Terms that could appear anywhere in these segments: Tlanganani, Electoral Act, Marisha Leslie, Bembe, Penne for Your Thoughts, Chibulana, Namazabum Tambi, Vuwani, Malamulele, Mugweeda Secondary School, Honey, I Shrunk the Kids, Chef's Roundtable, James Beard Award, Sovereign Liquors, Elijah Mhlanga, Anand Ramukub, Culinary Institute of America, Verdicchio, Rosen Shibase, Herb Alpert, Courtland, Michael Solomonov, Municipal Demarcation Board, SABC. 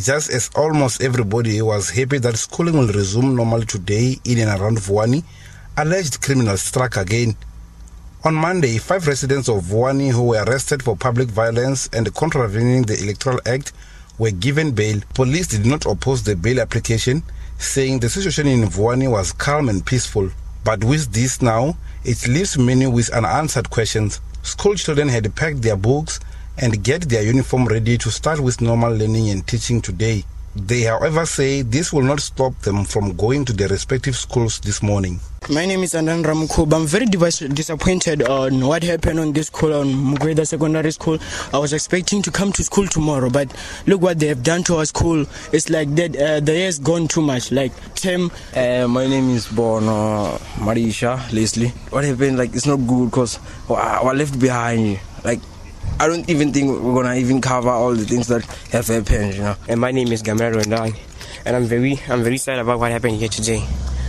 just as almost everybody was happy that schooling will resume normal today in and around Vuwani, alleged criminals struck again. On Monday, 5 residents of Vuwani who were arrested for public violence and contravening the Electoral Act were given bail. Police did not oppose the bail application, saying the situation in Vuwani was calm and peaceful. But with this now, it leaves many with unanswered questions. School children had packed their books and get their uniform ready to start with normal learning and teaching today. They, however, say this will not stop them from going to their respective schools this morning. My name is Anand Ramukub. I'm very disappointed on what happened on this school, on Mugweeda Secondary School. I was expecting to come to school tomorrow, but look what they have done to our school. It's like that the year's gone too much. Like Tim. My name is Marisha Leslie. What happened? Like it's not good because we're left behind. Like I don't even think we're gonna even cover all the things that have happened, you know. And my name is Gamera, and I'm very sad about what happened here today.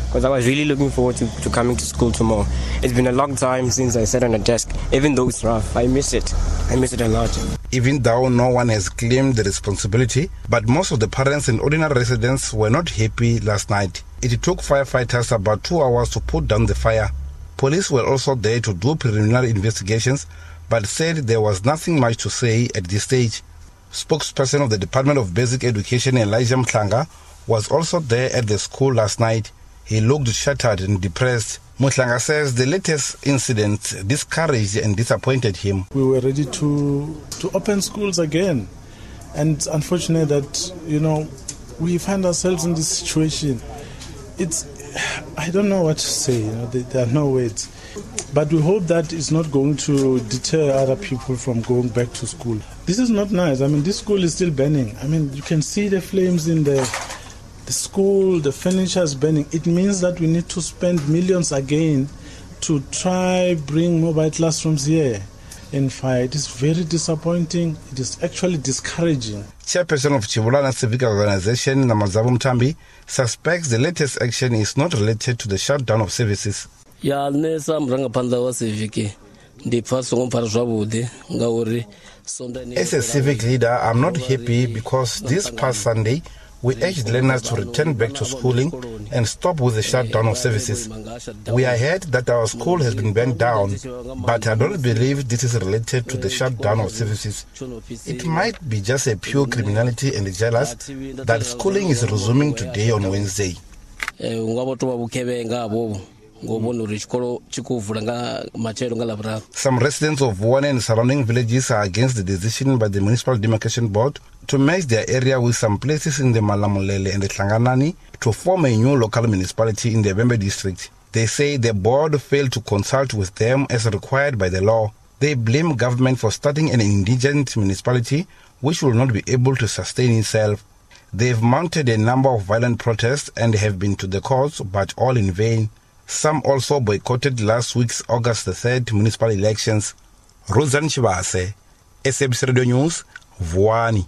Because I was really looking forward to coming to school tomorrow. It's been a long time since I sat on a desk, even though it's rough. I miss it. I miss it a lot. Even though no one has claimed the responsibility, but most of the parents and ordinary residents were not happy last night. It took firefighters about 2 hours to put down the fire. Police were also there to do preliminary investigations, but said there was nothing much to say at this stage. Spokesperson of the Department of Basic Education, Elijah Mhlanga, was also there at the school last night. He looked shattered and depressed. Mhlanga says the latest incident discouraged and disappointed him. We were ready to open schools again. And unfortunate that, you know, we find ourselves in this situation. It's, I don't know what to say, you know, there are no words. But we hope that it's not going to deter other people from going back to school. This is not nice. I mean, this school is still burning. I mean, you can see the flames in the school, the furniture is burning. It means that we need to spend millions again to try bring mobile classrooms here in fire. It is very disappointing. It is actually discouraging. Chairperson of Chibulana Civic Organization, Namazabum Tambi, suspects the latest action is not related to the shutdown of services. Yeah, as a civic leader, I'm not happy because this past Sunday, we urged learners to return back to schooling and stop with the shutdown of services. We are heard that our school has been burnt down, but I don't believe this is related to the shutdown of services. It might be just a pure criminality and jealous that schooling is resuming today on Wednesday. Some residents of Vuwani and surrounding villages are against the decision by the Municipal Demarcation Board to merge their area with some places in the Malamulele and the Tlanganani to form a new local municipality in the Bembe district. They say the board failed to consult with them as required by the law. They blame government for starting an indigent municipality which will not be able to sustain itself. They've mounted a number of violent protests and have been to the courts, but all in vain. Some also boycotted last week's August the 3rd municipal elections. Rosen Shibase, SABC Radio News, Vuwani.